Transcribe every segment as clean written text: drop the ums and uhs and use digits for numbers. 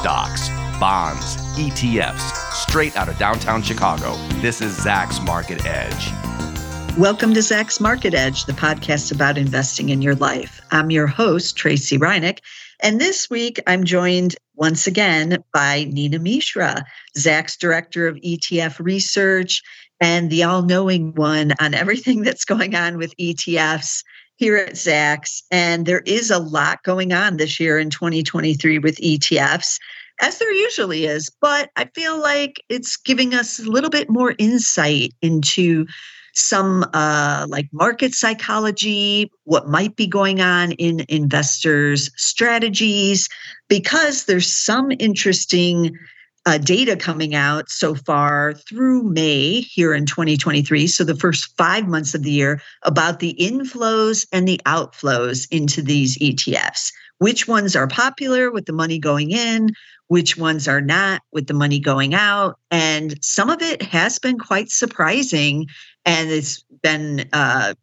stocks, bonds, ETFs, straight out of downtown Chicago. This is Zacks Market Edge. Welcome to Zacks Market Edge, the podcast about investing in your life. I'm your host, Tracey Ryniec, and this week I'm joined once again by Neena Mishra, Zacks Director of ETF Research and the all-knowing one on everything that's going on with ETFs here at Zacks. And there is a lot going on this year in 2023 with ETFs, as there usually is, but I feel like it's giving us a little bit more insight into some like market psychology, what might be going on in investors' strategies, because there's some interesting data coming out so far through May here in 2023, so the first 5 months of the year, about the inflows and the outflows into these ETFs. Which ones are popular with the money going in, which ones are not with the money going out. And some of it has been quite surprising. And it's been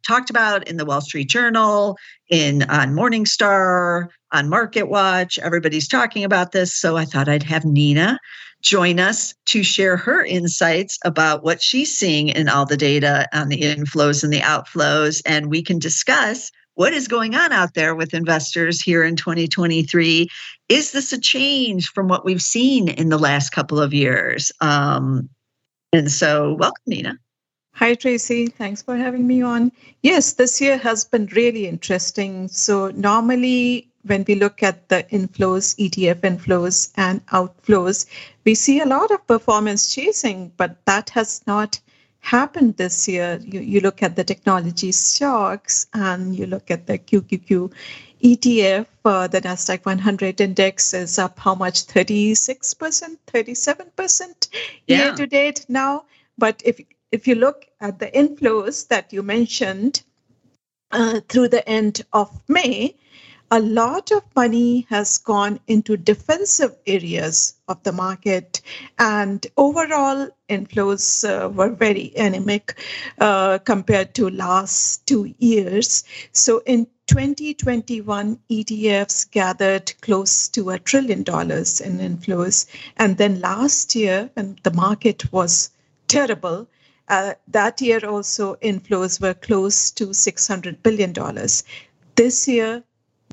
talked about in the Wall Street Journal, on Morningstar, on Market Watch. Everybody's talking about this. So I thought I'd have Neena join us to share her insights about what she's seeing in all the data on the inflows and the outflows. And we can discuss what is going on out there with investors here in 2023. Is this a change from what we've seen in the last couple of years? And so welcome, Neena. Hi, Tracey. Thanks for having me on. Yes, this year has been really interesting. So normally when we look at the inflows, ETF inflows and outflows, we see a lot of performance chasing, but that has not happened this year. You look at the technology stocks and you look at the QQQ ETF, the NASDAQ 100 index is up how much? 36%, 37% year to date now. But if you look at the inflows that you mentioned through the end of May, a lot of money has gone into defensive areas of the market, and overall inflows were very anemic compared to last 2 years. So in 2021, ETFs gathered close to $1 trillion in inflows. And then last year, when the market was terrible, that year also inflows were close to $600 billion. This year,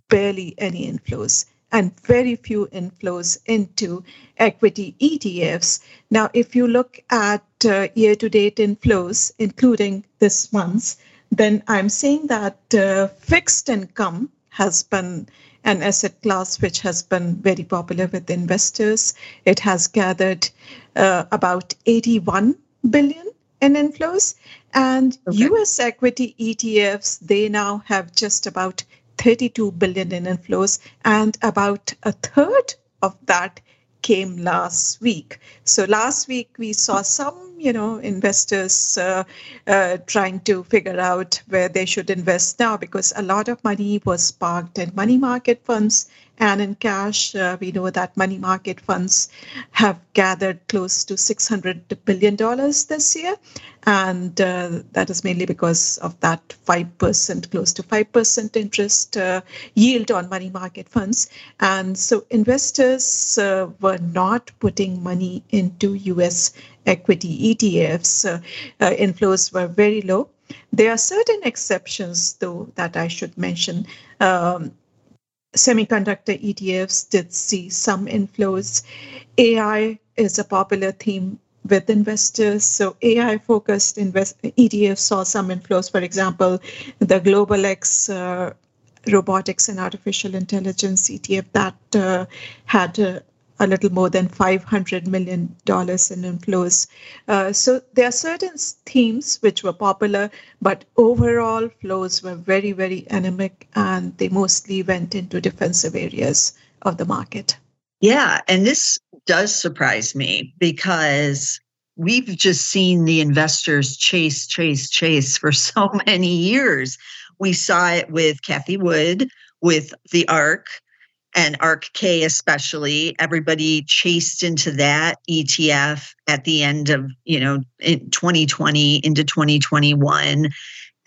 barely any inflows and very few inflows into equity ETFs. Now, if you look at year-to-date inflows, including this month's, then I'm seeing that fixed income has been an asset class which has been very popular with investors. It has gathered about $81 billion in inflows. And U.S. equity ETFs, they now have just about $32 billion in inflows, and about a third of that came last week. So last week we saw some, investors trying to figure out where they should invest now, because a lot of money was parked in money market funds and in cash. We know that money market funds have gathered close to $600 billion this year. And that is mainly because of that close to 5% interest yield on money market funds. And so investors were not putting money into U.S. equity ETFs. Inflows were very low. There are certain exceptions, though, that I should mention. Semiconductor ETFs did see some inflows. AI is a popular theme with investors. So AI-focused ETFs saw some inflows. For example, the Global X Robotics and Artificial Intelligence ETF that had a little more than $500 million in inflows. So there are certain themes which were popular, but overall flows were very, very anemic, and they mostly went into defensive areas of the market. Yeah, and this does surprise me, because we've just seen the investors chase for so many years. We saw it with Kathy Wood, with the ARK, and ARKK especially. Everybody chased into that ETF at the end of, in 2020 into 2021.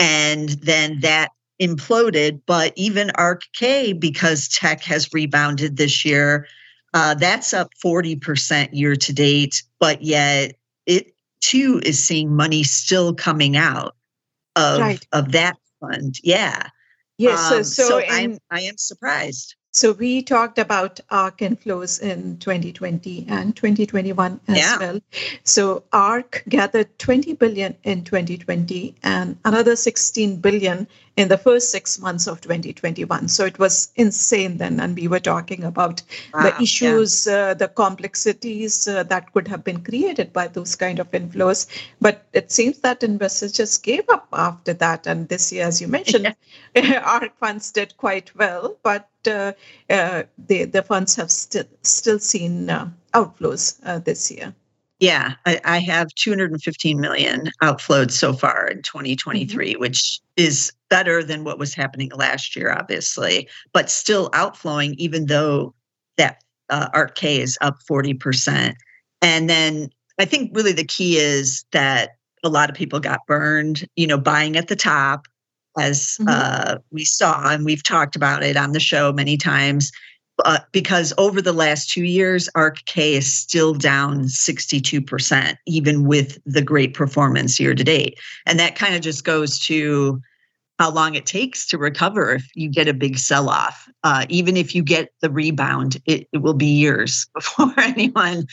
And then that imploded. But even ARKK, because tech has rebounded this year, That's up 40% year to date, but yet it too is seeing money still coming out of, of that fund. Yeah. Yes. So I am surprised. So we talked about ARK inflows in 2020 and 2021 as well. So ARK gathered $20 billion in 2020 and another $16 billion in the first 6 months of 2021. So it was insane then. And we were talking about the issues, the complexities that could have been created by those kind of inflows. But it seems that investors just gave up after that. And this year, as you mentioned, ARK funds did quite well, but the funds have still seen outflows this year. Yeah, I have $215 million outflowed so far in 2023, which is better than what was happening last year, obviously, but still outflowing, even though that ARK is up 40%. And then I think really the key is that a lot of people got burned, buying at the top, as we saw, and we've talked about it on the show many times, because over the last 2 years, ARKK is still down 62%, even with the great performance year to date. And that kind of just goes to how long it takes to recover if you get a big sell-off. Even if you get the rebound, it will be years before anyone,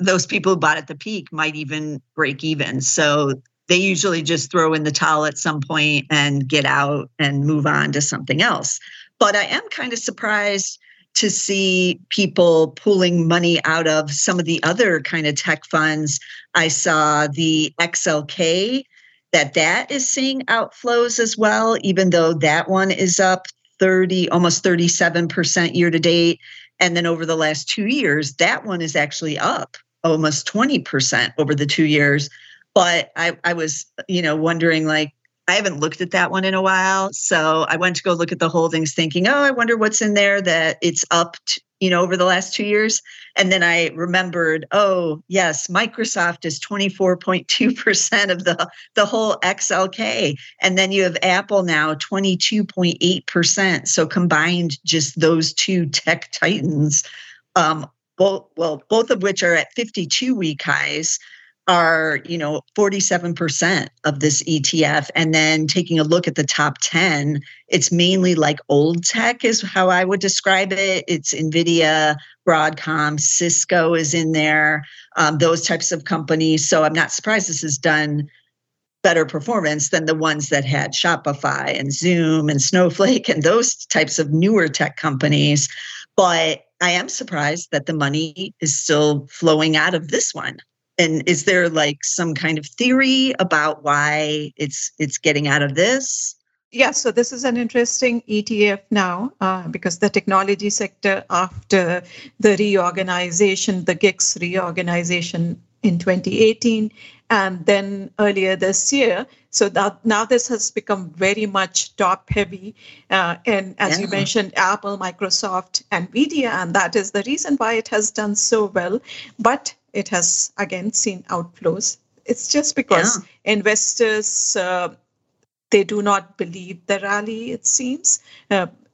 those people who bought at the peak might even break even. So they usually just throw in the towel at some point and get out and move on to something else. But I am kind of surprised to see people pulling money out of some of the other kind of tech funds. I saw the XLK, that is seeing outflows as well, even though that one is up almost 37% year to date. And then over the last 2 years, that one is actually up almost 20% over the 2 years. But I was, wondering, like, I haven't looked at that one in a while. So I went to go look at the holdings thinking, I wonder what's in there that it's up, over the last 2 years. And then I remembered, Microsoft is 24.2% of the whole XLK. And then you have Apple now, 22.8%. So combined, just those two tech titans, both of which are at 52-week highs, are 47% of this ETF. And then taking a look at the top 10, it's mainly like old tech is how I would describe it. It's Nvidia, Broadcom, Cisco is in there, those types of companies. So I'm not surprised this has done better performance than the ones that had Shopify and Zoom and Snowflake and those types of newer tech companies. But I am surprised that the money is still flowing out of this one. And is there like some kind of theory about why it's getting out of this? Yeah, so this is an interesting ETF now because the technology sector, after the reorganization, the GICS reorganization in 2018, and then earlier this year, so that now this has become very much top heavy. And as you mentioned, Apple, Microsoft, Nvidia, and that is the reason why it has done so well. But it has, again, seen outflows. It's just because investors, they do not believe the rally, it seems.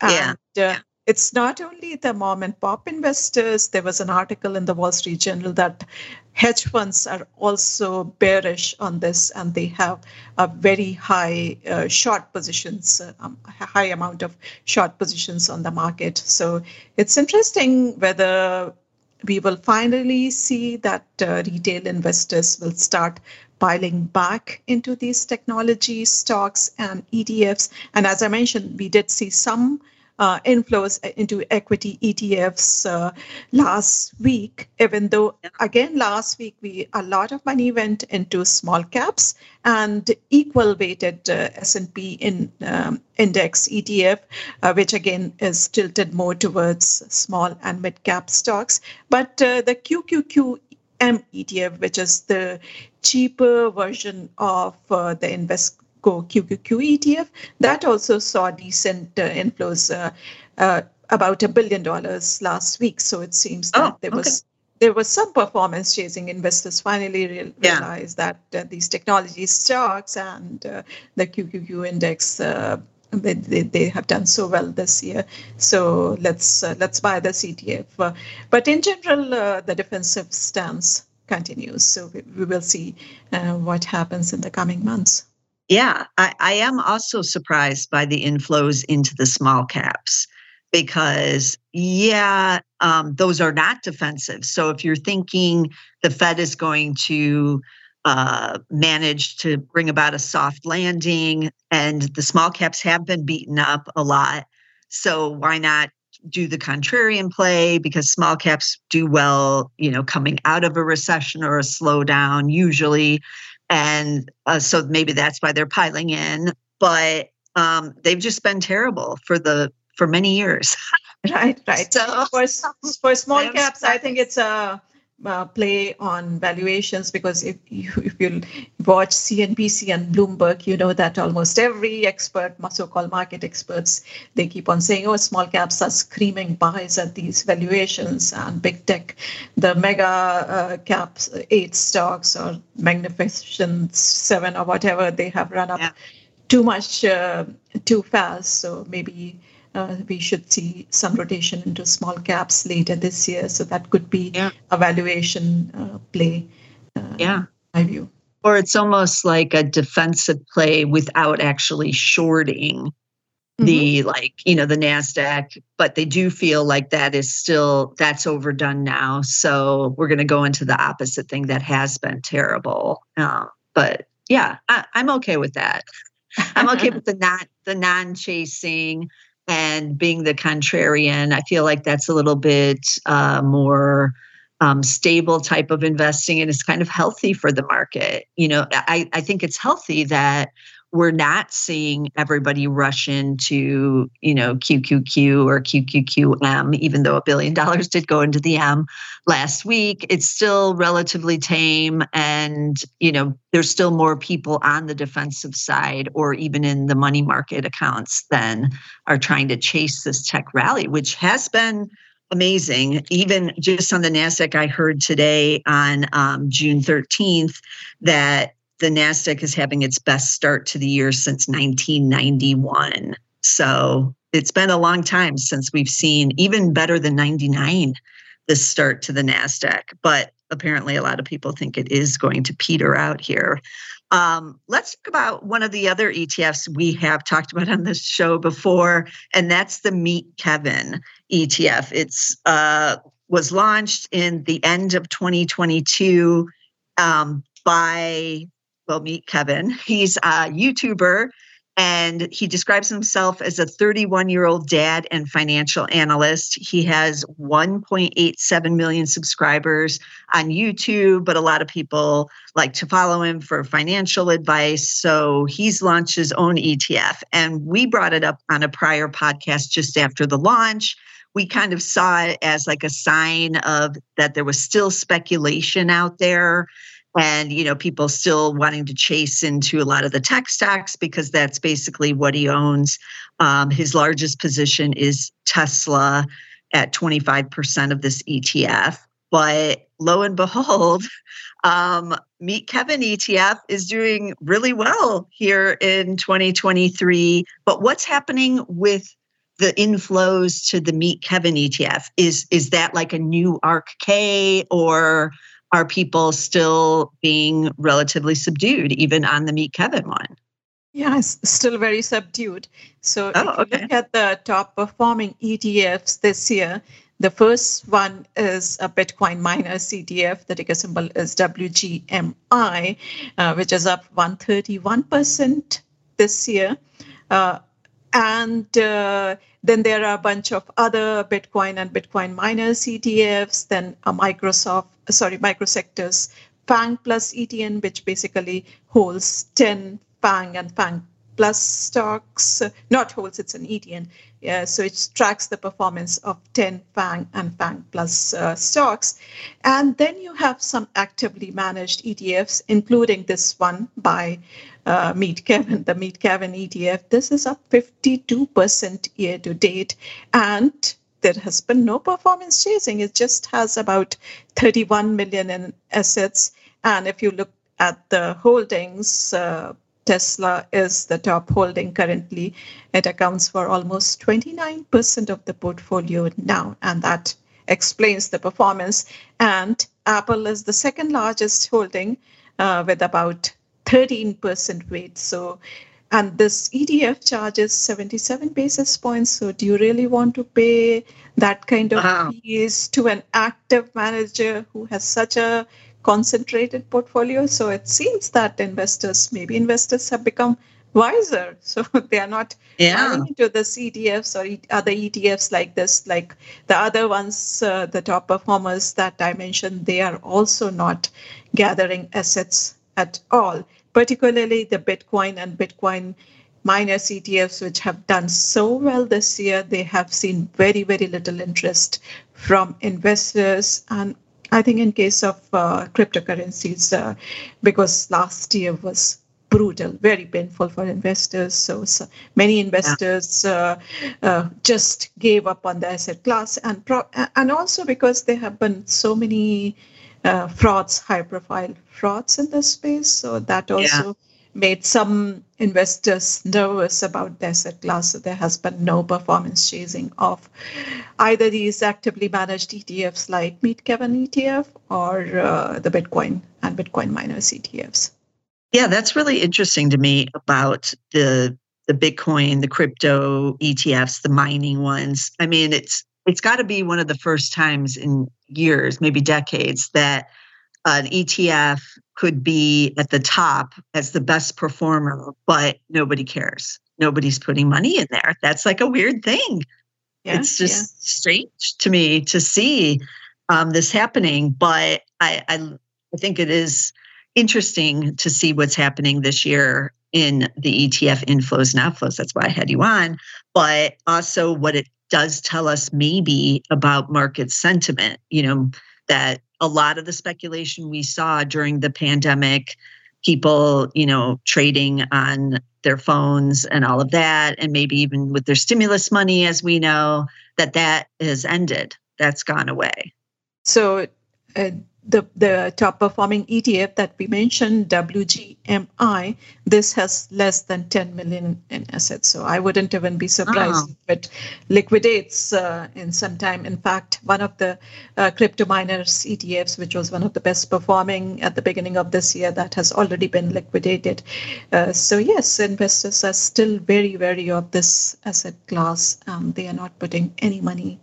It's not only the mom and pop investors. There was an article in the Wall Street Journal that hedge funds are also bearish on this, and they have a very high short positions, high amount of short positions on the market. So it's interesting whether we will finally see that retail investors will start piling back into these technology stocks and ETFs. And as I mentioned, we did see some inflows into equity ETFs last week, even though, again, last week, a lot of money went into small caps and equal weighted S&P index ETF, which again is tilted more towards small and mid cap stocks. But the QQQM ETF, which is the cheaper version of the QQQ ETF, that also saw decent inflows, about $1 billion last week. So it seems that there was some performance chasing. Investors finally realized that these technology stocks and the QQQ index They have done so well this year, so let's buy this ETF. But in general, the defensive stance continues. So we will see what happens in the coming months. Yeah, I am also surprised by the inflows into the small caps because, yeah, those are not defensive. So if you're thinking the Fed is going to manage to bring about a soft landing, and the small caps have been beaten up a lot, so why not do the contrarian play? Because small caps do well, you know, coming out of a recession or a slowdown usually. And so maybe that's why they're piling in, but they've just been terrible for many years. Right. So for small caps, I think it's play on valuations, because if you watch CNBC and Bloomberg, you know that almost every expert, so-called market experts, they keep on saying, oh, small caps are screaming buys at these valuations, and big tech, the mega caps, 8 stocks or magnificent 7 or whatever, they have run up too much, too fast. So maybe we should see some rotation into small caps later this year. So that could be a valuation play, in my view. Or it's almost like a defensive play without actually shorting the NASDAQ. But they do feel like that's overdone now. So we're going to go into the opposite thing that has been terrible. But yeah, I'm okay with that. I'm okay with the non-chasing. And being the contrarian, I feel like that's a little bit more stable type of investing, and it's kind of healthy for the market. You know, I think it's healthy that we're not seeing everybody rush into, you know, QQQ or QQQM, even though $1 billion did go into the M last week. It's still relatively tame, and, you know, there's still more people on the defensive side or even in the money market accounts than are trying to chase this tech rally, which has been amazing. Even just on the NASDAQ, I heard today on June 13th that the NASDAQ is having its best start to the year since 1991. So it's been a long time since we've seen even better than 99, this start to the NASDAQ. But apparently a lot of people think it is going to peter out here. Let's talk about one of the other ETFs we have talked about on this show before, and that's the Meet Kevin ETF. It's was launched in the end of 2022 by... Well, Meet Kevin. He's a YouTuber, and he describes himself as a 31-year-old dad and financial analyst. He has 1.87 million subscribers on YouTube, but a lot of people like to follow him for financial advice. So he's launched his own ETF, and we brought it up on a prior podcast just after the launch. We kind of saw it as like a sign of that there was still speculation out there. And, you know, people still wanting to chase into a lot of the tech stocks because that's basically what he owns. His largest position is Tesla at 25% of this ETF. But lo and behold, Meet Kevin ETF is doing really well here in 2023. But what's happening with the inflows to the Meet Kevin ETF? Is that like a new ARKK, or are people still being relatively subdued, even on the Meet Kevin one? Yeah, it's still very subdued. So if you look at the top performing ETFs this year, the first one is a Bitcoin miners ETF. The ticker symbol is WGMI, which is up 131% this year. Then there are a bunch of other Bitcoin and Bitcoin miners ETFs, then a Microsector's FANG Plus ETN, which basically holds 10 FANG and FANG Plus stocks. Not holds, it's an ETN. Yeah, so it tracks the performance of 10 FANG and FANG Plus stocks. And then you have some actively managed ETFs, including this one by Meet Kevin, the Meet Kevin ETF. This is up 52% year to date, and there has been no performance chasing. It just has about 31 million in assets. And if you look at the holdings Tesla is the top holding currently. It accounts for almost 29% of the portfolio now, and that explains the performance. And Apple is the second largest holding with about 13% weight. So, and this ETF charges 77 basis points. So do you really want to pay that kind of fees to an active manager who has such a concentrated portfolio? So it seems that investors, maybe investors have become wiser. So they are not buying into the ETFs or other ETFs like this, like the other ones, the top performers that I mentioned, they are also not gathering assets at all, particularly the Bitcoin and Bitcoin miners ETFs, which have done so well this year. They have seen very, very little interest from investors. And I think in case of cryptocurrencies, because last year was brutal, very painful for investors. So many investors just gave up on the asset class, and also because there have been so many frauds, high-profile frauds in this space. So that also made some investors nervous about the asset class. So there has been no performance chasing of either these actively managed ETFs like Meet Kevin ETF or the Bitcoin and Bitcoin miners ETFs. Yeah, that's really interesting to me about the Bitcoin, the crypto ETFs, the mining ones. I mean, it's got to be one of the first times in years, maybe decades, that an ETF could be at the top as the best performer, but nobody cares. Nobody's putting money in there. That's like a weird thing. Yeah, it's just strange to me to see this happening, but I think it is interesting to see what's happening this year in the ETF inflows and outflows. That's why I had you on, but also what it does tell us maybe about market sentiment, you know, that a lot of the speculation we saw during the pandemic, people, you know, trading on their phones and all of that, and maybe even with their stimulus money, as we know, that has ended. That's gone away. So the top performing ETF that we mentioned, WGMI, this has less than 10 million in assets. So I wouldn't even be surprised if it liquidates in some time. In fact, one of the crypto miners ETFs, which was one of the best performing at the beginning of this year, that has already been liquidated. So yes, investors are still very wary of this asset class. They are not putting any money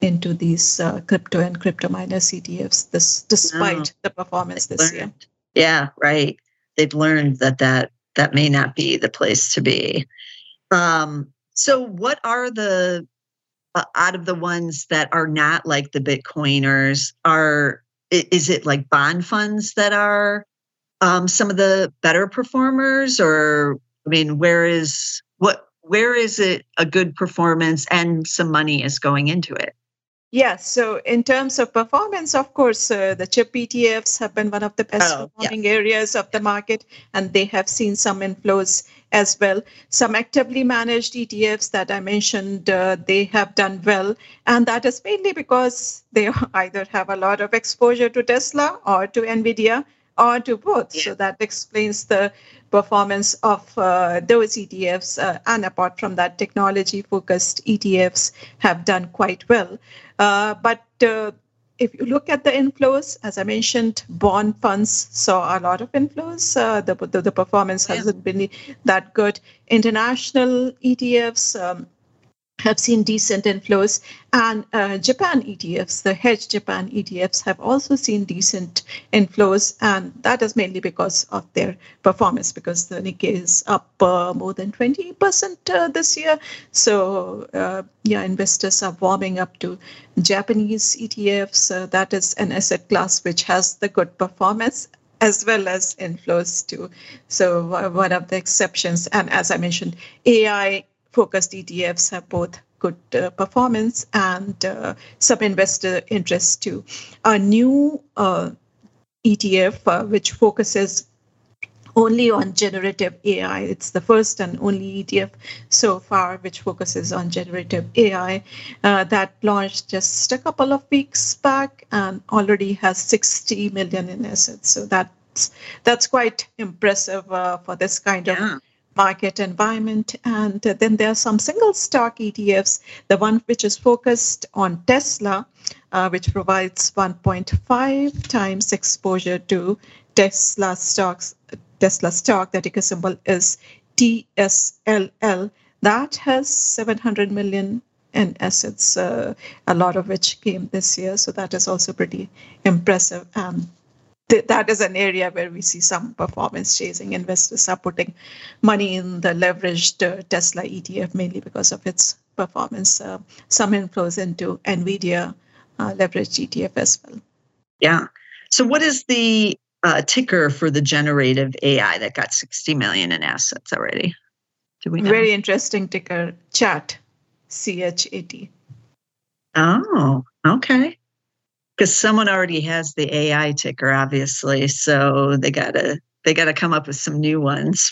into these crypto and crypto miners ETFs, despite the performance this year. Yeah, right. They've learned that may not be the place to be. So what are the, out of the ones that are not like the Bitcoiners, is it like bond funds that are some of the better performers? Or, I mean, where is it a good performance and some money is going into it? Yeah, so in terms of performance, of course, the chip ETFs have been one of the best performing areas of the market, and they have seen some inflows as well. Some actively managed ETFs that I mentioned, they have done well, and that is mainly because they either have a lot of exposure to Tesla or to Nvidia or to both. Yeah. So that explains the performance of those ETFs. And apart from that, technology-focused ETFs have done quite well. But if you look at the inflows, as I mentioned, bond funds saw a lot of inflows. The performance hasn't been that good. International ETFs have seen decent inflows, and Japan ETFs, the hedge Japan ETFs, have also seen decent inflows, and that is mainly because of their performance, because the Nikkei is up more than 20% this year. So investors are warming up to Japanese ETFs. That is an asset class which has the good performance as well as inflows too. So one of the exceptions, and as I mentioned, AI focused ETFs have both good performance and some investor interest too. A new ETF which focuses only on generative AI. It's the first and only ETF so far which focuses on generative AI that launched just a couple of weeks back and already has 60 million in assets. So that points. That's quite impressive for this kind of market environment. And then there are some single stock ETFs, the one which is focused on Tesla, which provides 1.5 times exposure to Tesla stocks. Tesla stock, the ticker symbol is TSLL, that has $700 million in assets, a lot of which came this year. So that is also pretty impressive. That is an area where we see some performance chasing. Investors are putting money in the leveraged Tesla ETF, mainly because of its performance. Some inflows into Nvidia leveraged ETF as well. Yeah. So what is the ticker for the generative AI that got 60 million in assets already? Do we know? Very interesting ticker, CHAT. CHAT. Oh, okay. Because someone already has the AI ticker, obviously, so they gotta come up with some new ones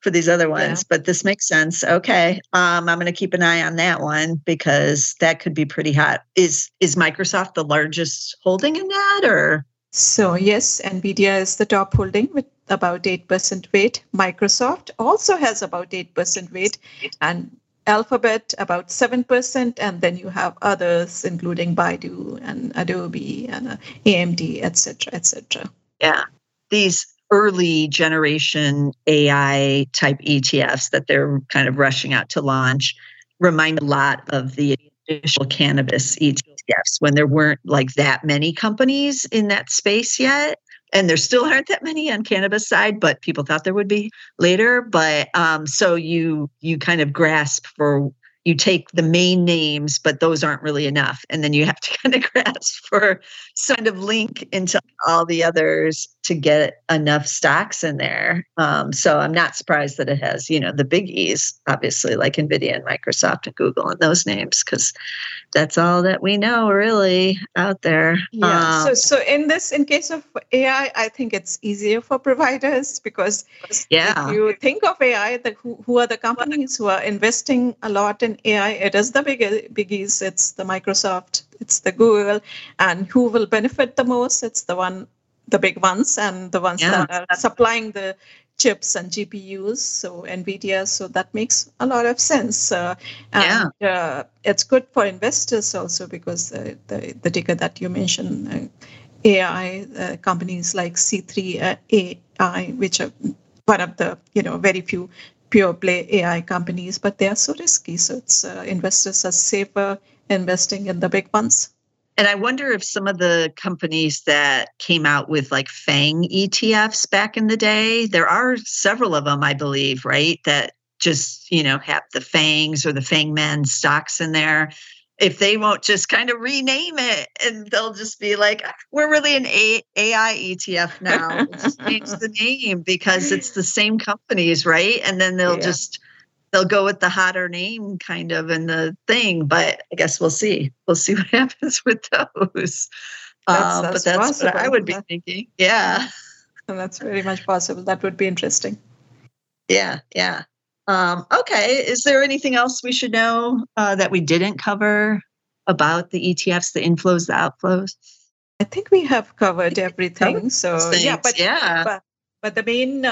for these other ones. Yeah. But this makes sense. Okay, I'm gonna keep an eye on that one because that could be pretty hot. Is Microsoft the largest holding in that, or? So yes, Nvidia is the top holding with about 8% weight. Microsoft also has about 8% weight, and Alphabet about 7%, and then you have others, including Baidu and Adobe and AMD, et cetera, et cetera. Yeah, these early generation AI type ETFs that they're kind of rushing out to launch remind a lot of the initial cannabis ETFs when there weren't like that many companies in that space yet. And there still aren't that many on cannabis side, but people thought there would be later. But so you kind of grasp for, you take the main names, but those aren't really enough. And then you have to kind of grasp for some kind of link into all the others to get enough stocks in there. So I'm not surprised that it has, you know, the big E's, obviously, like NVIDIA and Microsoft and Google and those names, because that's all that we know really out there. Yeah. So in case of AI, I think it's easier for providers because if you think of AI, who are the companies who are investing a lot in AI? It is the biggies. It's the Microsoft, it's the Google, and who will benefit the most? It's the big ones, and the ones that are supplying the chips and GPUs. So NVIDIA. So that makes a lot of sense. It's good for investors also because the ticker that you mentioned, AI companies like C3 AI, which are one of the very few pure play AI companies, but they are so risky. So it's investors are safer investing in the big ones. And I wonder if some of the companies that came out with like FANG ETFs back in the day, there are several of them, I believe, right? That just, have the FANGs or the FANG men stocks in there. If they won't just kind of rename it and they'll just be like, we're really an AI ETF now. We'll just change the name because it's the same companies, right? And then they'll just... they'll go with the hotter name kind of in the thing, but I guess we'll see. We'll see what happens with those. But that's possible. What I would be thinking. Yeah. And that's very much possible. That would be interesting. Yeah. Yeah. Okay. Is there anything else we should know that we didn't cover about the ETFs, the inflows, the outflows? I think we have covered everything. But the main...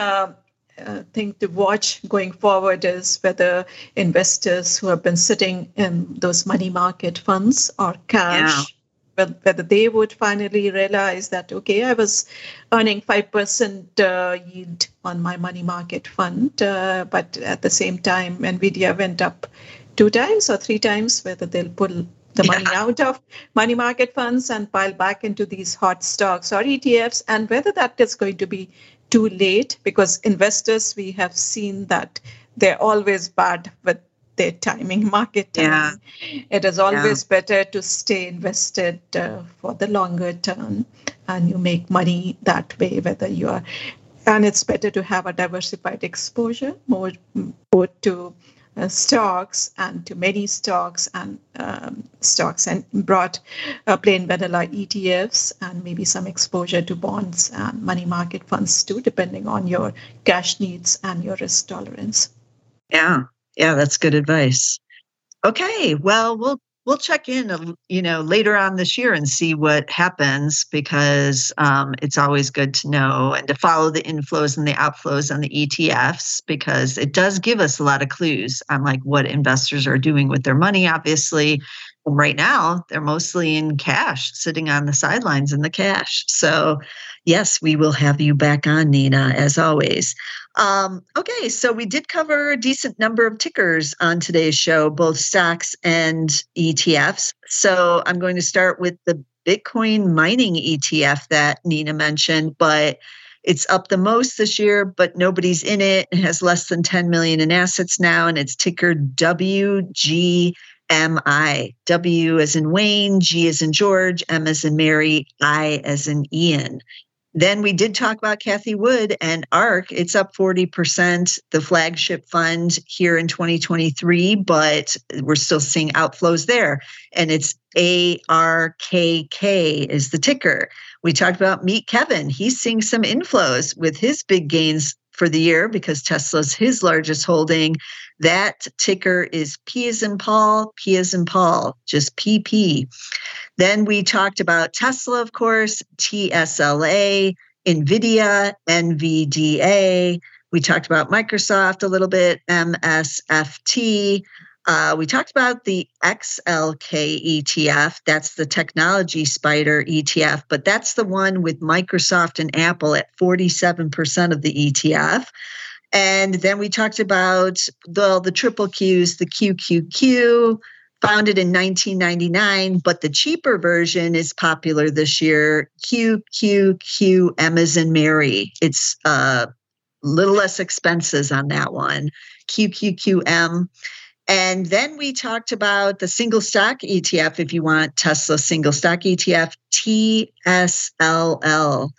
thing to watch going forward is whether investors who have been sitting in those money market funds or cash, whether they would finally realize that, okay, I was earning 5% yield on my money market fund, but at the same time, NVIDIA went up 2 times or 3 times, whether they'll pull the money out of money market funds and pile back into these hot stocks or ETFs, and whether that is going to be too late, because investors, we have seen that they're always bad with their timing, market timing. Yeah. It is always better to stay invested for the longer term, and you make money that way, whether you are, and it's better to have a diversified exposure, more both to stocks and to many stocks and broad plain vanilla ETFs, and maybe some exposure to bonds and money market funds too, depending on your cash needs and your risk tolerance. Yeah, that's good advice. Okay, well, we'll we'll check in, you know, later on this year and see what happens, because it's always good to know and to follow the inflows and the outflows on the ETFs, because it does give us a lot of clues on like what investors are doing with their money, obviously. And right now, they're mostly in cash, sitting on the sidelines in the cash. So yes, we will have you back on, Neena, as always. Okay, so we did cover a decent number of tickers on today's show, both stocks and ETFs. So I'm going to start with the Bitcoin mining ETF that Neena mentioned, but it's up the most this year, but nobody's in it. It has less than 10 million in assets now, and it's ticker WGMI. W as in Wayne, G as in George, M as in Mary, I as in Ian. Then we did talk about Kathy Wood and ARK. It's up 40%, the flagship fund here in 2023, but we're still seeing outflows there. And it's ARKK is the ticker. We talked about Meet Kevin. He's seeing some inflows with his big gains for the year because Tesla's his largest holding. That ticker is P as in Paul, just PP. Then we talked about Tesla, of course, TSLA, Nvidia, NVDA. We talked about Microsoft a little bit, MSFT. We talked about the XLK ETF. That's the technology spider ETF, but that's the one with Microsoft and Apple at 47% of the ETF. And then we talked about the triple Qs, the QQQ, founded in 1999, but the cheaper version is popular this year, QQQM as in Mary. It's little less expenses on that one, QQQM. And then we talked about the single stock ETF, if you want, Tesla single stock ETF, TSLL.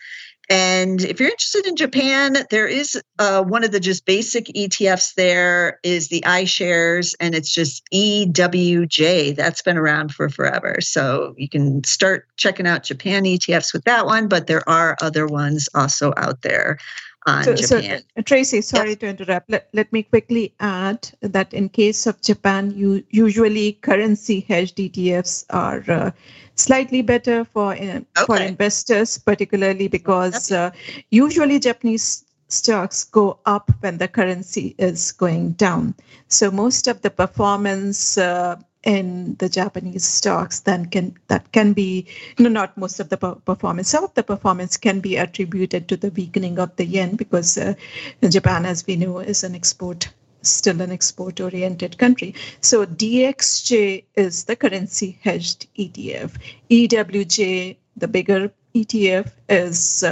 And if you're interested in Japan, there is one of the just basic ETFs there is the iShares, and it's just EWJ. That's been around for forever. So you can start checking out Japan ETFs with that one, but there are other ones also out there on Japan. So, Tracey, sorry to interrupt. Let me quickly add that in case of Japan, you usually currency hedged ETFs are slightly better for investors, particularly because usually Japanese stocks go up when the currency is going down. So most of the performance in the Japanese stocks some of the performance can be attributed to the weakening of the yen, because Japan, as we know, is still an export-oriented country. So DXJ is the currency hedged ETF. EWJ, the bigger ETF, is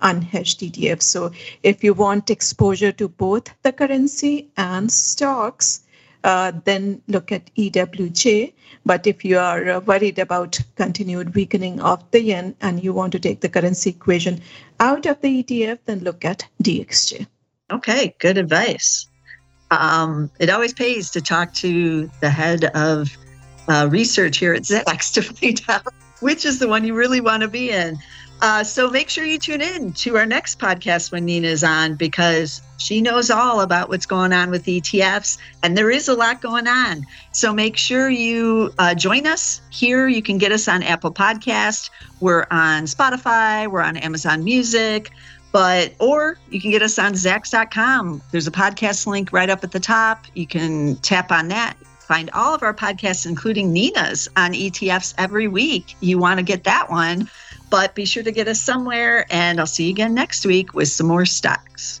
unhedged ETF. So if you want exposure to both the currency and stocks, then look at EWJ. But if you are worried about continued weakening of the yen and you want to take the currency equation out of the ETF, then look at DXJ. Okay, good advice. It always pays to talk to the head of research here at Zacks to find out which is the one you really want to be in. So make sure you tune in to our next podcast when Neena is on, because she knows all about what's going on with ETFs, and there is a lot going on. So make sure you join us here. You can get us on Apple Podcast. We're on Spotify. We're on Amazon Music. Or you can get us on Zacks.com. There's a podcast link right up at the top. You can tap on that. Find all of our podcasts, including Neena's, on ETFs every week. You want to get that one, but be sure to get us somewhere. And I'll see you again next week with some more stocks.